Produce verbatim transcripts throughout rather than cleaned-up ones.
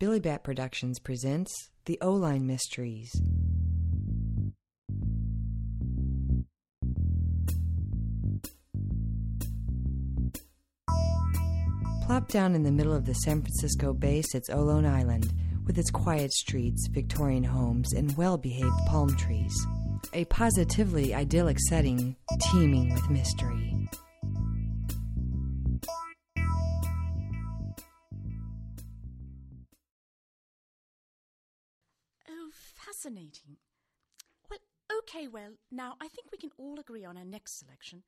Billibatt Productions presents The Ohlone Mysteries. Plop down in the middle of the San Francisco Bay sits Ohlone Island, with its quiet streets, Victorian homes, and well-behaved palm trees. A positively idyllic setting, teeming with mystery. Oh, fascinating. Well, okay, well, now I think we can all agree on our next selection,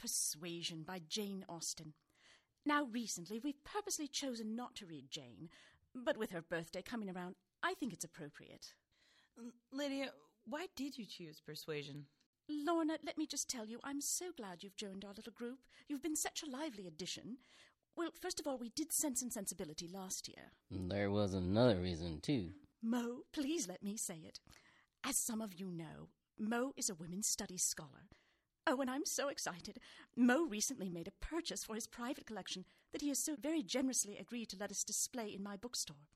Persuasion by Jane Austen. Now, recently, we've purposely chosen not to read Jane, but with her birthday coming around, I think it's appropriate. Lydia, why did you choose Persuasion? Lorna, let me just tell you, I'm so glad you've joined our little group. You've been such a lively addition. Well, first of all, we did Sense and Sensibility last year. There was another reason, too. Mo, please let me say it. As some of you know, Mo is a women's studies scholar. Oh, and I'm so excited. Mo recently made a purchase for his private collection that he has so very generously agreed to let us display in my bookstore.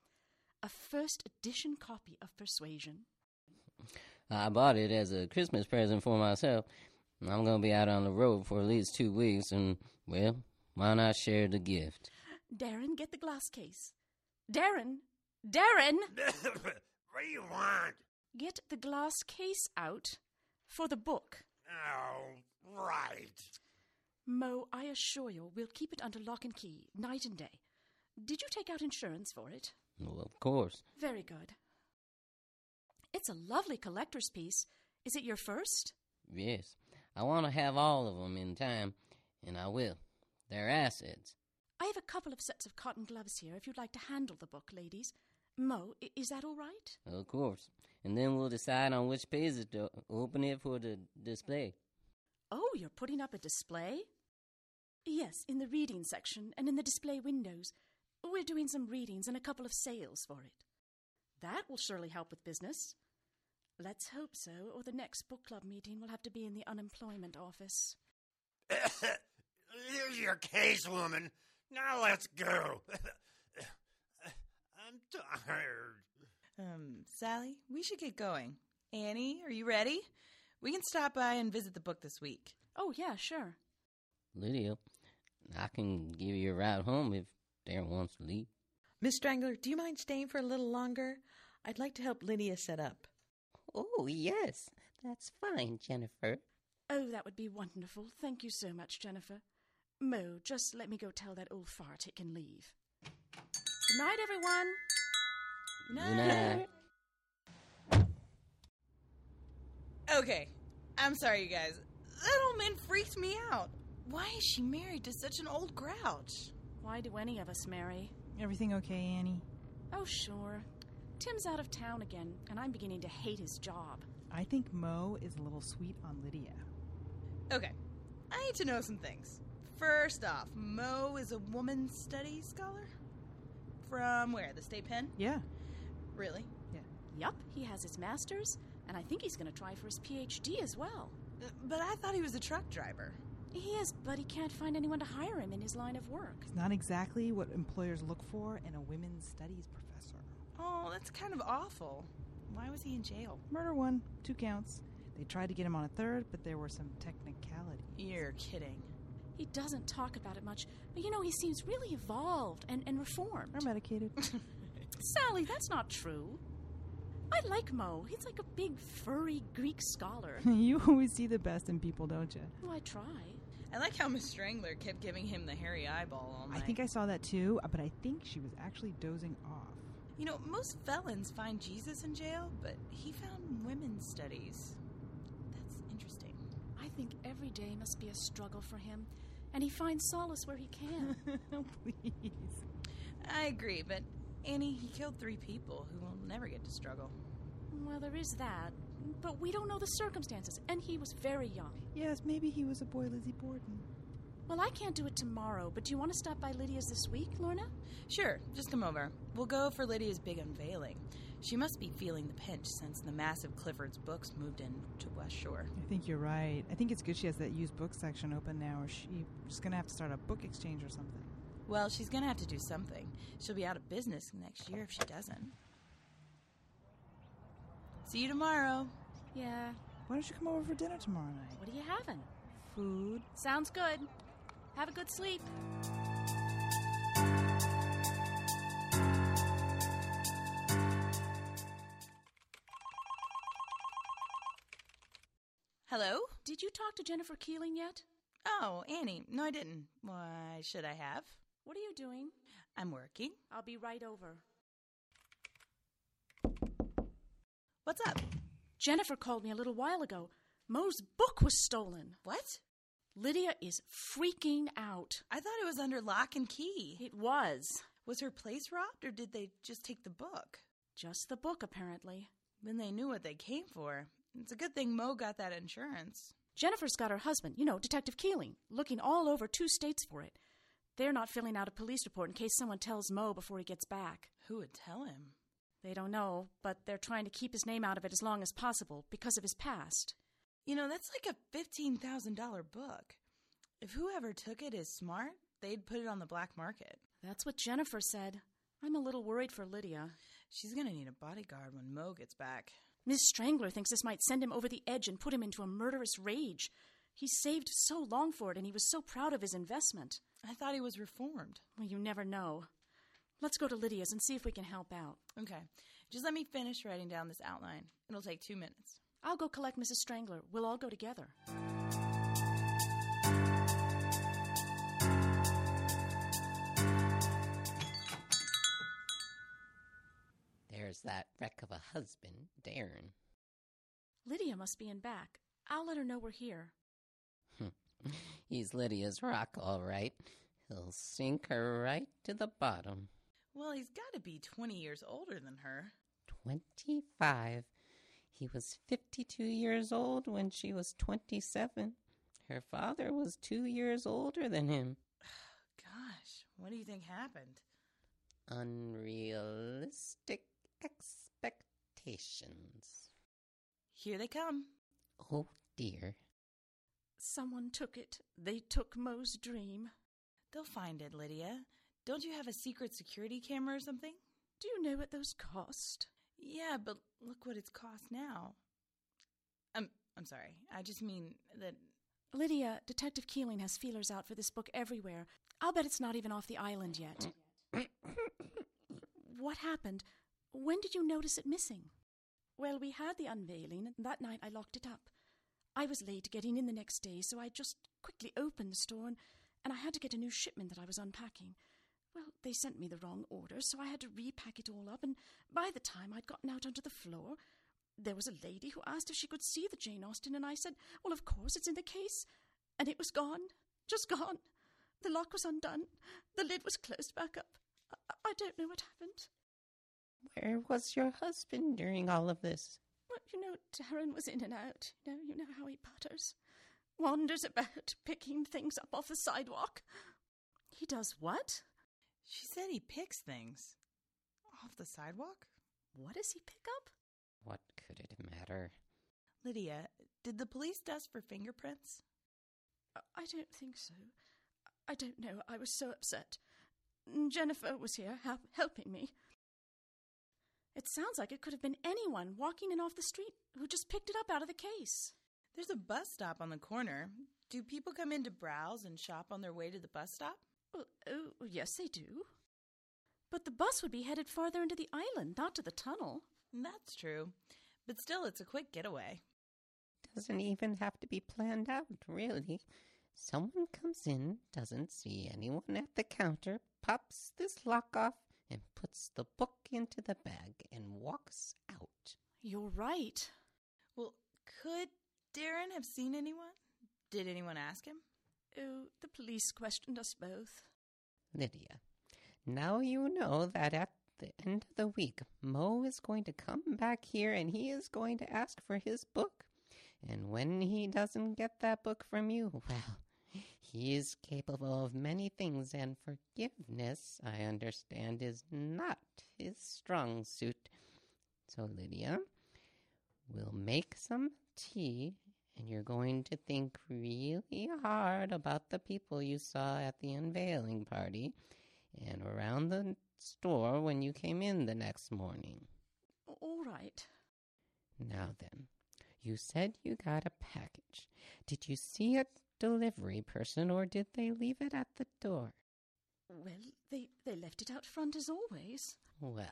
A first edition copy of Persuasion. I bought it as a Christmas present for myself. I'm going to be out on the road for at least two weeks, and, well, why not share the gift? Darren, get the glass case. Darren! Darren! What do you want? Get the glass case out for the book. Oh, right. Mo, I assure you, we'll keep it under lock and key, night and day. Did you take out insurance for it? Well, of course. Very good. It's a lovely collector's piece. Is it your first? Yes. I want to have all of them in time, and I will. They're assets. I have a couple of sets of cotton gloves here if you'd like to handle the book, ladies. Mo, is that all right? Of course. And then we'll decide on which pages to open it for the display. Oh, you're putting up a display? Yes, in the reading section and in the display windows. We're doing some readings and a couple of sales for it. That will surely help with business. Let's hope so, or the next book club meeting will have to be in the unemployment office. Here's your case, woman. Now let's go. I'm tired. Um, Sally, we should get going. Annie, are you ready? We can stop by and visit the book this week. Oh, yeah, sure. Lydia, I can give you a ride home if Darren wants to leave. Miss Strangler, do you mind staying for a little longer? I'd like to help Lydia set up. Oh, yes. That's fine, Jennifer. Oh, that would be wonderful. Thank you so much, Jennifer. Mo, just let me go tell that old fart it can leave. Good night, everyone. Night. Okay, I'm sorry, you guys. That old man freaks me out. Why is she married to such an old grouch? Why do any of us marry? Everything okay, Annie? Oh, sure. Tim's out of town again, and I'm beginning to hate his job. I think Mo is a little sweet on Lydia. Okay, I need to know some things. First off, Mo is a woman's studies scholar? From where? The state pen? Yeah. Really? Yeah. Yup, he has his master's, and I think he's going to try for his P H D as well. But I thought he was a truck driver. He is, but he can't find anyone to hire him in his line of work. It's not exactly what employers look for in a women's studies professor. Oh, that's kind of awful. Why was he in jail? Murder one, two counts. They tried to get him on a third, but there were some technicalities. You're kidding. He doesn't talk about it much, but, you know, he seems really evolved and, and reformed. Or medicated. Sally, that's not true. I like Mo. He's like a big, furry Greek scholar. You always see the best in people, don't you? Well, I try. I like how Miss Strangler kept giving him the hairy eyeball all night. I think I saw that, too, but I think she was actually dozing off. You know, most felons find Jesus in jail, but he found women's studies. That's interesting. I think every day must be a struggle for him, and he finds solace where he can. Please. I agree, but, Annie, he killed three people who will never get to struggle. Well, there is that, but we don't know the circumstances, and he was very young. Yes, maybe he was a boy Lizzie Borden. Well, I can't do it tomorrow, but do you want to stop by Lydia's this week, Lorna? Sure, just come over. We'll go for Lydia's big unveiling. She must be feeling the pinch since the massive Clifford's books moved in to West Shore. I think you're right. I think it's good she has that used book section open now, or she, she's going to have to start a book exchange or something. Well, she's going to have to do something. She'll be out of business next year if she doesn't. See you tomorrow. Yeah. Why don't you come over for dinner tomorrow night? What are you having? Food. Sounds good. Have a good sleep. Hello? Did you talk to Jennifer Keeling yet? Oh, Annie. No, I didn't. Why should I have? What are you doing? I'm working. I'll be right over. What's up? Jennifer called me a little while ago. Mo's book was stolen. What? Lydia is freaking out. I thought it was under lock and key. It was. Was her place robbed, or did they just take the book? Just the book, apparently. Then they knew what they came for. It's a good thing Mo got that insurance. Jennifer's got her husband, you know, Detective Keeling, looking all over two states for it. They're not filling out a police report in case someone tells Mo before he gets back. Who would tell him? They don't know, but they're trying to keep his name out of it as long as possible because of his past. You know, that's like a fifteen thousand dollars book. If whoever took it is smart, they'd put it on the black market. That's what Jennifer said. I'm a little worried for Lydia. She's going to need a bodyguard when Mo gets back. Miss Strangler thinks this might send him over the edge and put him into a murderous rage. He saved so long for it, and he was so proud of his investment. I thought he was reformed. Well, you never know. Let's go to Lydia's and see if we can help out. Okay. Just let me finish writing down this outline. It'll take two minutes. I'll go collect Missus Strangler. We'll all go together. There's that wreck of a husband, Darren. Lydia must be in back. I'll let her know we're here. He's Lydia's rock, all right. He'll sink her right to the bottom. Well, he's got to be twenty years older than her. twenty-five. He was fifty-two years old when she was twenty-seven. Her father was two years older than him. Gosh, what do you think happened? Unrealistic expectations. Here they come. Oh, dear. Someone took it. They took Mo's dream. They'll find it, Lydia. Don't you have a secret security camera or something? Do you know what those cost? Yeah, but look what it's cost now. I'm, I'm sorry. I just mean that... Lydia, Detective Keeling has feelers out for this book everywhere. I'll bet it's not even off the island yet. What happened? When did you notice it missing? Well, we had the unveiling, and that night I locked it up. I was late getting in the next day, so I just quickly opened the store, and, and I had to get a new shipment that I was unpacking. Well, they sent me the wrong order, so I had to repack it all up, and by the time I'd gotten out onto the floor, there was a lady who asked if she could see the Jane Austen, and I said, well, of course, it's in the case. And it was gone. Just gone. The lock was undone. The lid was closed back up. I, I don't know what happened. Where was your husband during all of this? Well, you know, Darren was in and out. You know, you know how he putters. Wanders about, picking things up off the sidewalk. He does what? She said he picks things. Off the sidewalk? What does he pick up? What could it matter? Lydia, did the police dust for fingerprints? I don't think so. I don't know. I was so upset. Jennifer was here help- helping me. It sounds like it could have been anyone walking in off the street who just picked it up out of the case. There's a bus stop on the corner. Do people come in to browse and shop on their way to the bus stop? Well, oh, yes, they do. But the bus would be headed farther into the island, not to the tunnel. That's true. But still, it's a quick getaway. Doesn't even have to be planned out, really. Someone comes in, doesn't see anyone at the counter, pops this lock off, and puts the book into the bag and walks out. You're right. Well, could Darren have seen anyone? Did anyone ask him? Oh, the police questioned us both. Lydia, now you know that at the end of the week, Mo is going to come back here and he is going to ask for his book. And when he doesn't get that book from you, well, he is capable of many things, and forgiveness, I understand, is not his strong suit. So, Lydia, we'll make some tea, and you're going to think really hard about the people you saw at the unveiling party and around the store when you came in the next morning. All right. Now then, you said you got a package. Did you see it? Delivery person, or did they leave it at the door? Well, they, they left it out front as always. Well,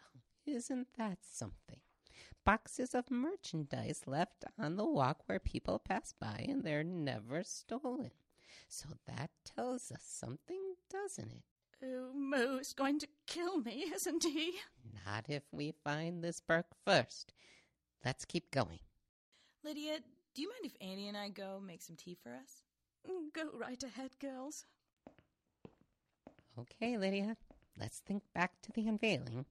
isn't that something? Boxes of merchandise left on the walk where people pass by and they're never stolen. So that tells us something, doesn't it? Oh, Mo is going to kill me, isn't he? Not if we find this Burke first. Let's keep going. Lydia, do you mind if Annie and I go make some tea for us? Go right ahead, girls. Okay, Lydia. Let's think back to the unveiling.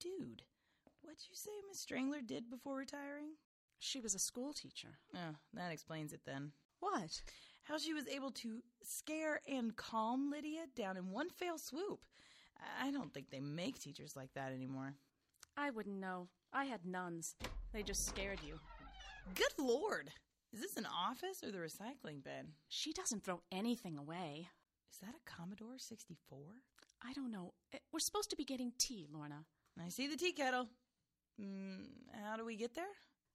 Dude, what'd you say Miss Strangler did before retiring? She was a school teacher. Oh, that explains it then. What? How she was able to scare and calm Lydia down in one fell swoop. I don't think they make teachers like that anymore. I wouldn't know. I had nuns. They just scared you. Good Lord! Is this an office or the recycling bin? She doesn't throw anything away. Is that a Commodore sixty-four? I don't know. We're supposed to be getting tea, Lorna. I see the tea kettle. Mm, how do we get there?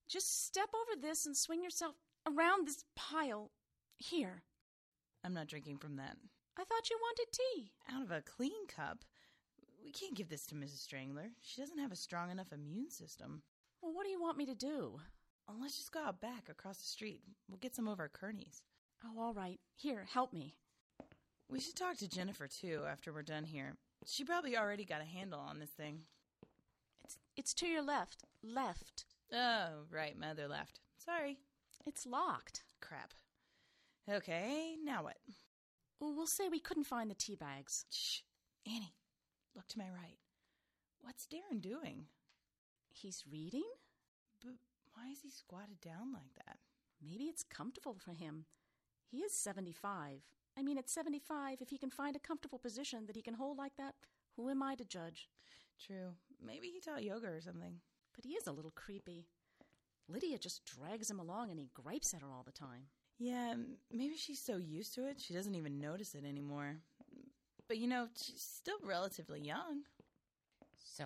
Just step over this and swing yourself around this pile here. I'm not drinking from that. I thought you wanted tea. Out of a clean cup? We can't give this to Missus Strangler. She doesn't have a strong enough immune system. Well, what do you want me to do? Let's just go out back across the street. We'll get some of our Kearneys. Oh, all right. Here, help me. We should talk to Jennifer, too, after we're done here. She probably already got a handle on this thing. It's it's to your left. Left. Oh, right. My other left. Sorry. It's locked. Crap. Okay, now what? We'll say we couldn't find the tea bags. Shh. Annie, look to my right. What's Darren doing? He's reading? But why is he squatted down like that? Maybe it's comfortable for him. He is seventy-five. I mean, at seventy-five, if he can find a comfortable position that he can hold like that, who am I to judge? True. Maybe he taught yoga or something. But he is a little creepy. Lydia just drags him along and he gripes at her all the time. Yeah, maybe she's so used to it, she doesn't even notice it anymore. But, you know, she's still relatively young. So,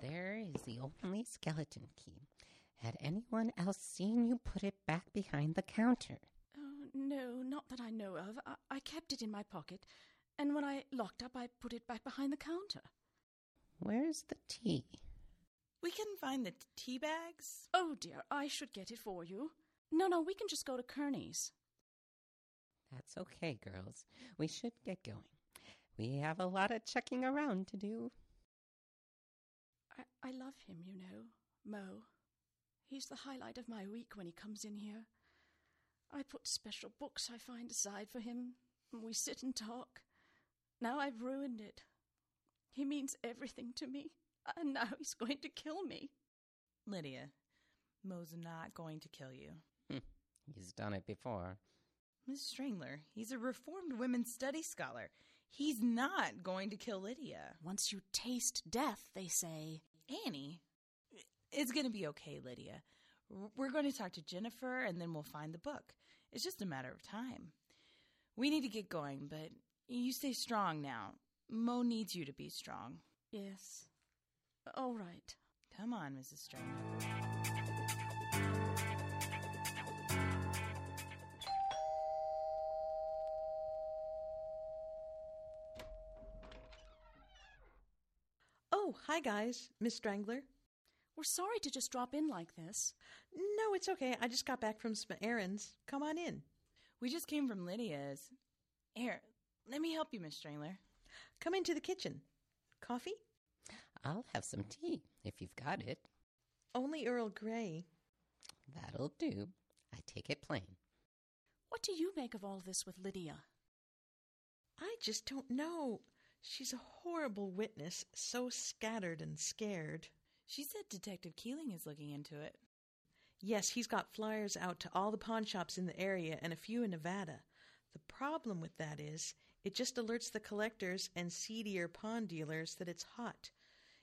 there is the only skeleton key. Had anyone else seen you put it back behind the counter? Oh, no, not that I know of. I, I kept it in my pocket, and when I locked up, I put it back behind the counter. Where's the tea? We can find the t- tea bags. Oh, dear, I should get it for you. No, no, we can just go to Kearney's. That's okay, girls. We should get going. We have a lot of checking around to do. I, I love him, you know, Mo. He's the highlight of my week when he comes in here. I put special books I find aside for him, and we sit and talk. Now I've ruined it. He means everything to me, and now he's going to kill me. Lydia, Mo's not going to kill you. He's done it before. Miss Strangler, he's a reformed women's studies scholar. He's not going to kill Lydia. Once you taste death, they say. Annie... It's going to be okay, Lydia. We're going to talk to Jennifer, and then we'll find the book. It's just a matter of time. We need to get going, but you stay strong now. Mo needs you to be strong. Yes. All right. Come on, Missus Strangler. Oh, hi guys, Miss Strangler. We're sorry to just drop in like this. No, it's okay. I just got back from some errands. Come on in. We just came from Lydia's. Here, let me help you, Miss Strangler. Come into the kitchen. Coffee? I'll have some tea, if you've got it. Only Earl Grey. That'll do. I take it plain. What do you make of all this with Lydia? I just don't know. She's a horrible witness, so scattered and scared. She said Detective Keeling is looking into it. Yes, he's got flyers out to all the pawn shops in the area and a few in Nevada. The problem with that is it just alerts the collectors and seedier pawn dealers that it's hot.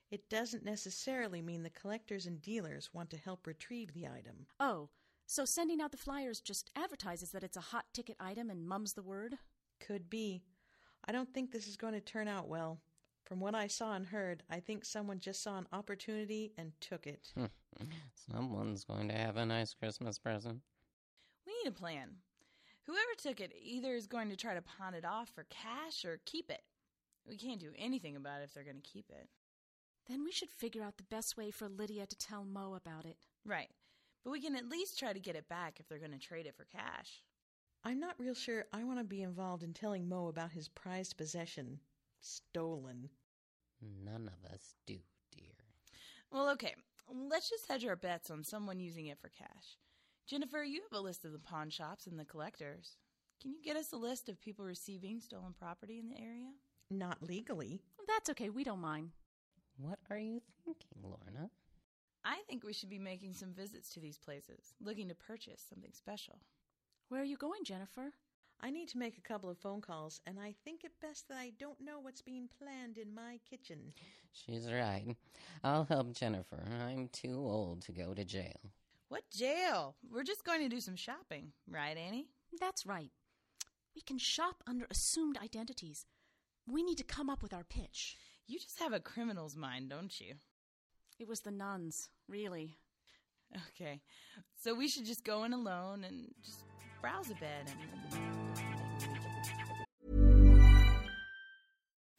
It doesn't necessarily mean the collectors and dealers want to help retrieve the item. Oh, so sending out the flyers just advertises that it's a hot ticket item and mum's the word? Could be. I don't think this is going to turn out well. From what I saw and heard, I think someone just saw an opportunity and took it. Someone's going to have a nice Christmas present. We need a plan. Whoever took it either is going to try to pawn it off for cash or keep it. We can't do anything about it if they're going to keep it. Then we should figure out the best way for Lydia to tell Mo about it. Right. But we can at least try to get it back if they're going to trade it for cash. I'm not real sure I want to be involved in telling Mo about his prized possession. Stolen. None of us do, dear. Well, okay. Let's just hedge our bets on someone using it for cash. Jennifer, you have a list of the pawn shops and the collectors. Can you get us a list of people receiving stolen property in the area? Not legally. That's okay. We don't mind. What are you thinking, Lorna? I think we should be making some visits to these places, looking to purchase something special. Where are you going, Jennifer? I need to make a couple of phone calls, and I think it best that I don't know what's being planned in my kitchen. She's right. I'll help Jennifer. I'm too old to go to jail. What jail? We're just going to do some shopping, right, Annie? That's right. We can shop under assumed identities. We need to come up with our pitch. You just have a criminal's mind, don't you? It was the nuns, really. Okay, so we should just go in alone and just browse a bit. And...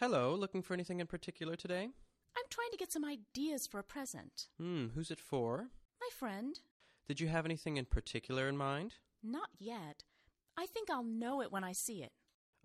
Hello, looking for anything in particular today? I'm trying to get some ideas for a present. Hmm, who's it for? My friend. Did you have anything in particular in mind? Not yet. I think I'll know it when I see it.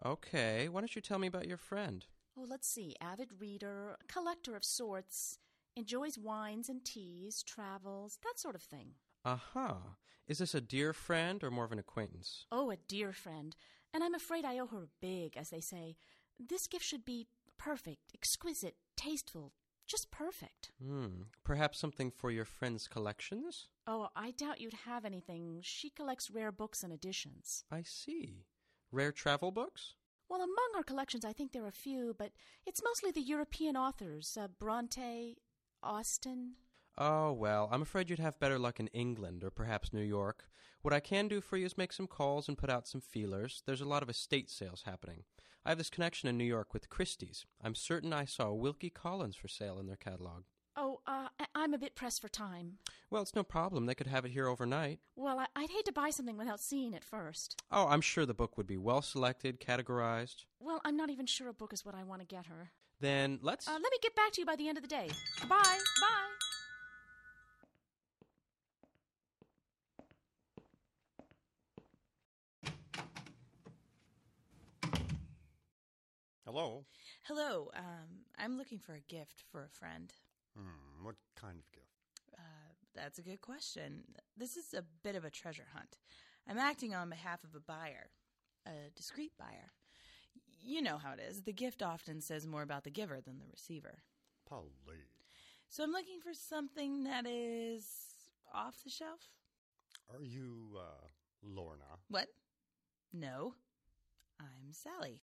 Okay, why don't you tell me about your friend? Oh, let's see. Avid reader, collector of sorts, enjoys wines and teas, travels, that sort of thing. Aha. Uh-huh. Is this a dear friend or more of an acquaintance? Oh, a dear friend. And I'm afraid I owe her big, as they say. This gift should be perfect, exquisite, tasteful, just perfect. Hmm. Perhaps something for your friend's collections? Oh, I doubt you'd have anything. She collects rare books and editions. I see. Rare travel books? Well, among her collections, I think there are a few, but it's mostly the European authors, uh, Bronte, Austen. Oh, well, I'm afraid you'd have better luck in England or perhaps New York. What I can do for you is make some calls and put out some feelers. There's a lot of estate sales happening. I have this connection in New York with Christie's. I'm certain I saw Wilkie Collins for sale in their catalog. Oh, uh, I- I'm a bit pressed for time. Well, it's no problem. They could have it here overnight. Well, I- I'd hate to buy something without seeing it first. Oh, I'm sure the book would be well selected, categorized. Well, I'm not even sure a book is what I want to get her. Then let's... Uh, let me get back to you by the end of the day. Bye. Bye. Hello. Hello. Um, I'm looking for a gift for a friend. Mm, what kind of gift? Uh, that's a good question. This is a bit of a treasure hunt. I'm acting on behalf of a buyer, a discreet buyer. You know how it is. The gift often says more about the giver than the receiver. Polly. So I'm looking for something that is off the shelf. Are you uh, Lorna? What? No. I'm Sally.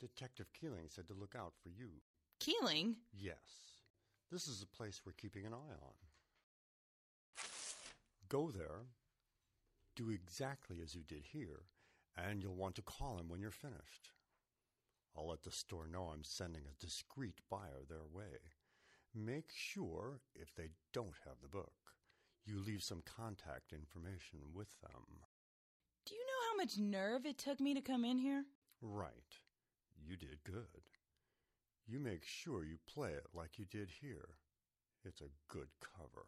Detective Keeling said to look out for you. Keeling? Yes. This is a place we're keeping an eye on. Go there, do exactly as you did here, and you'll want to call him when you're finished. I'll let the store know I'm sending a discreet buyer their way. Make sure, if they don't have the book, you leave some contact information with them. Do you know how much nerve it took me to come in here? Right. You did good. You make sure you play it like you did here. It's a good cover.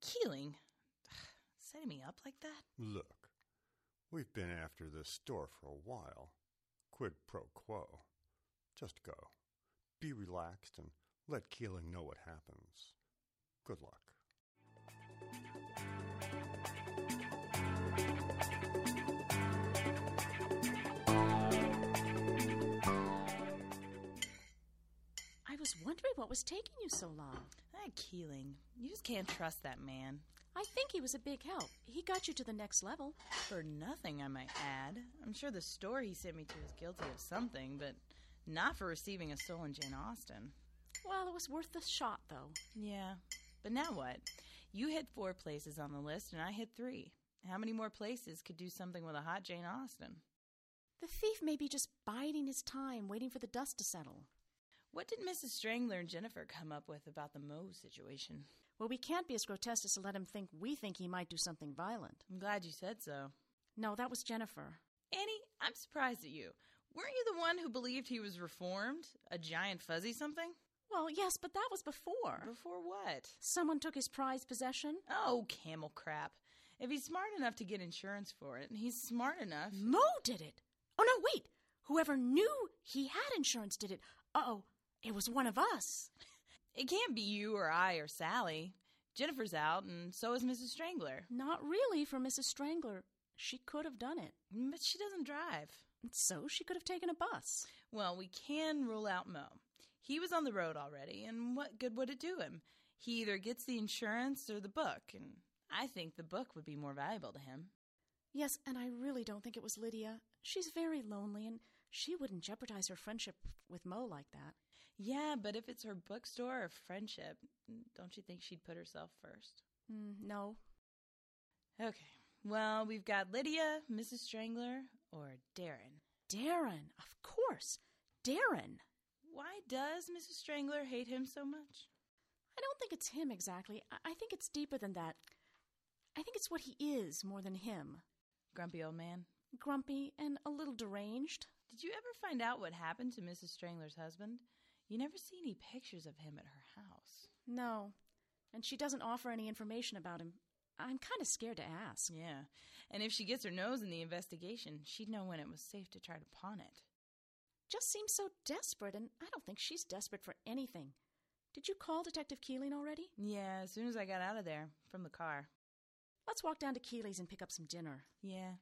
Keeling? Setting me up like that? Look, we've been after this store for a while. Quid pro quo. Just go. Be relaxed and let Keeling know what happens. Good luck. I was wondering what was taking you so long. That Keeling. You just can't trust that man. I think he was a big help. He got you to the next level. For nothing, I might add. I'm sure the store he sent me to is guilty of something, but not for receiving a stolen Jane Austen. Well, it was worth the shot, though. Yeah. But now what? You hit four places on the list, and I hit three. How many more places could do something with a hot Jane Austen? The thief may be just biding his time, waiting for the dust to settle. What did Missus Strangler and Jennifer come up with about the Moe situation? Well, we can't be as grotesque as to let him think we think he might do something violent. I'm glad you said so. No, that was Jennifer. Annie, I'm surprised at you. Weren't you the one who believed he was reformed? A giant fuzzy something? Well, yes, but that was before. Before what? Someone took his prized possession. Oh, camel crap. If he's smart enough to get insurance for it, and he's smart enough... Moe did it! Oh, no, wait! Whoever knew he had insurance did it. Uh-oh. It was one of us. It can't be you or I or Sally. Jennifer's out, and so is Missus Strangler. Not really for Missus Strangler. She could have done it. But she doesn't drive. So she could have taken a bus. Well, we can rule out Moe. He was on the road already, and what good would it do him? He either gets the insurance or the book, and I think the book would be more valuable to him. Yes, and I really don't think it was Lydia. She's very lonely, and she wouldn't jeopardize her friendship with Moe like that. Yeah, but if it's her bookstore or friendship, don't you think she'd put herself first? Mm, no. Okay. Well, we've got Lydia, Missus Strangler, or Darren. Darren, of course. Darren. Why does Missus Strangler hate him so much? I don't think it's him exactly. I, I think it's deeper than that. I think it's what he is more than him. Grumpy old man? Grumpy and a little deranged. Did Did you ever find out what happened to Missus Strangler's husband? You never see any pictures of him at her house. No, and she doesn't offer any information about him. I'm kind of scared to ask. Yeah, and if she gets her nose in the investigation, she'd know when it was safe to try to pawn it. Just seems so desperate, and I don't think she's desperate for anything. Did you call Detective Keeling already? Yeah, as soon as I got out of there, from the car. Let's walk down to Keeley's and pick up some dinner. Yeah,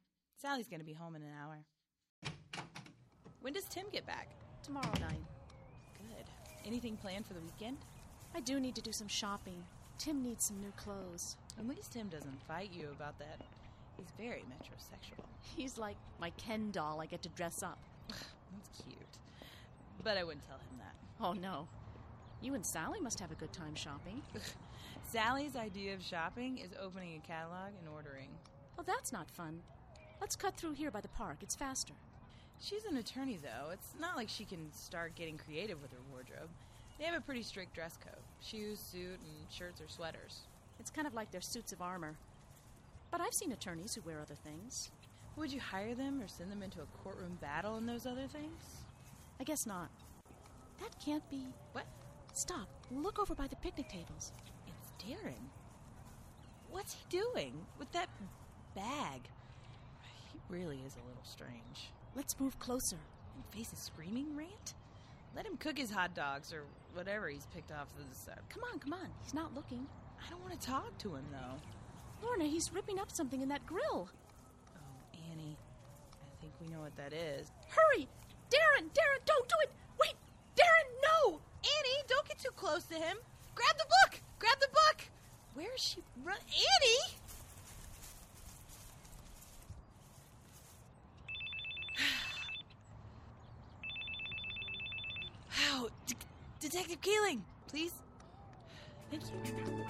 Sally's going to be home in an hour. When does Tim get back? Tomorrow night. Good. Anything planned for the weekend? I do need to do some shopping. Tim needs some new clothes. At least Tim doesn't fight you about that. He's very metrosexual. He's like my Ken doll I get to dress up. That's cute. But I wouldn't tell him that. Oh, no. You and Sally must have a good time shopping. Sally's idea of shopping is opening a catalog and ordering. Oh, that's not fun. Let's cut through here by the park. It's faster. She's an attorney, though. It's not like she can start getting creative with her wardrobe. They have a pretty strict dress code. Shoes, suit, and shirts or sweaters. It's kind of like their suits of armor. But I've seen attorneys who wear other things. Would you hire them or send them into a courtroom battle in those other things? I guess not. That can't be... What? Stop. Look over by the picnic tables. It's Darren. What's he doing with that bag? He really is a little strange. Let's move closer. And face a screaming rant? Let him cook his hot dogs or whatever he's picked off the side. Come on, come on. He's not looking. I don't want to talk to him, though. Lorna, he's ripping up something in that grill. Oh, Annie. I think we know what that is. Hurry! Darren! Darren, don't do it! Wait! Darren, no! Annie, don't get too close to him. Grab the book! Grab the book! Where is she run? Annie! Oh, D- Detective Keeling, please. Thank you.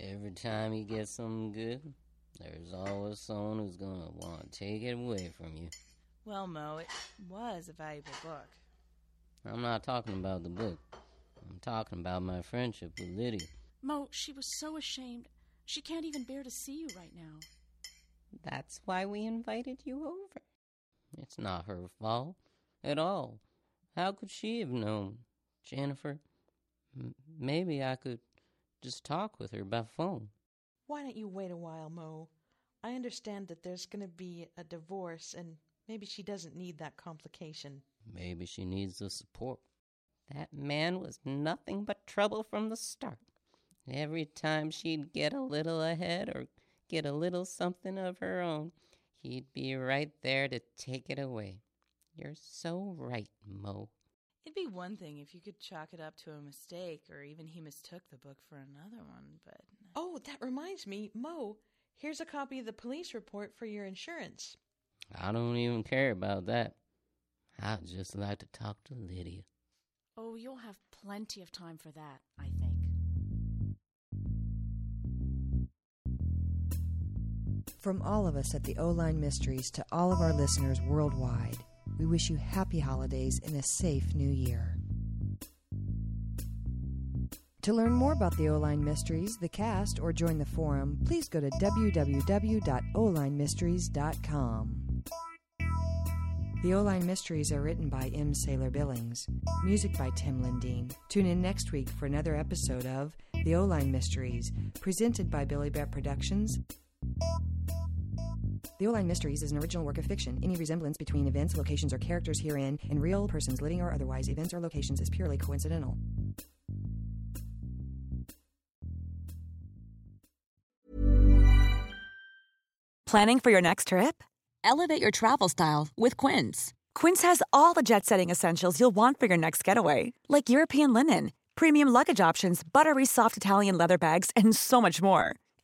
Every time you get something good, there's always someone who's going to want to take it away from you. Well, Mo, it was a valuable book. I'm not talking about the book. I'm talking about my friendship with Lydia. Mo, she was so ashamed. She can't even bear to see you right now. That's why we invited you over. It's not her fault at all. How could she have known? Jennifer, m- maybe I could just talk with her by phone. Why don't you wait a while, Mo? I understand that there's going to be a divorce, and maybe she doesn't need that complication. Maybe she needs the support. That man was nothing but trouble from the start. Every time she'd get a little ahead or get a little something of her own, he'd be right there to take it away. You're so right, Mo. It'd be one thing if you could chalk it up to a mistake, or even he mistook the book for another one, but... Oh, that reminds me, Mo, here's a copy of the police report for your insurance. I don't even care about that. I'd just like to talk to Lydia. Oh, you'll have plenty of time for that, I think. From all of us at the Ohlone Mysteries to all of our listeners worldwide, we wish you happy holidays and a safe new year. To learn more about the Ohlone Mysteries, the cast, or join the forum, please go to w w w dot ohlone mysteries dot com. The Ohlone Mysteries are written by M. Saylor Billings. Music by Tim Lindeen. Tune in next week for another episode of The Ohlone Mysteries, presented by Billibatt Productions. The Ohlone Mysteries is an original work of fiction. Any resemblance between events, locations, or characters herein and real persons living or otherwise, events or locations is purely coincidental. Planning for your next trip? Elevate your travel style with Quince. Quince has all the jet-setting essentials you'll want for your next getaway, like European linen, premium luggage options, buttery soft Italian leather bags, and so much more.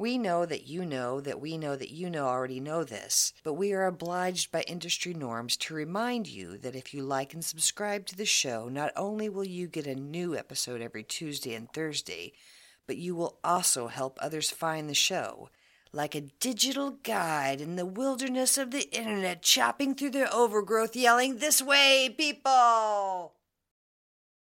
We know that you know that we know that you know already know this, but we are obliged by industry norms to remind you that if you like and subscribe to the show, not only will you get a new episode every Tuesday and Thursday, but you will also help others find the show. Like a digital guide in the wilderness of the internet, chopping through their overgrowth, yelling, "This way, people!"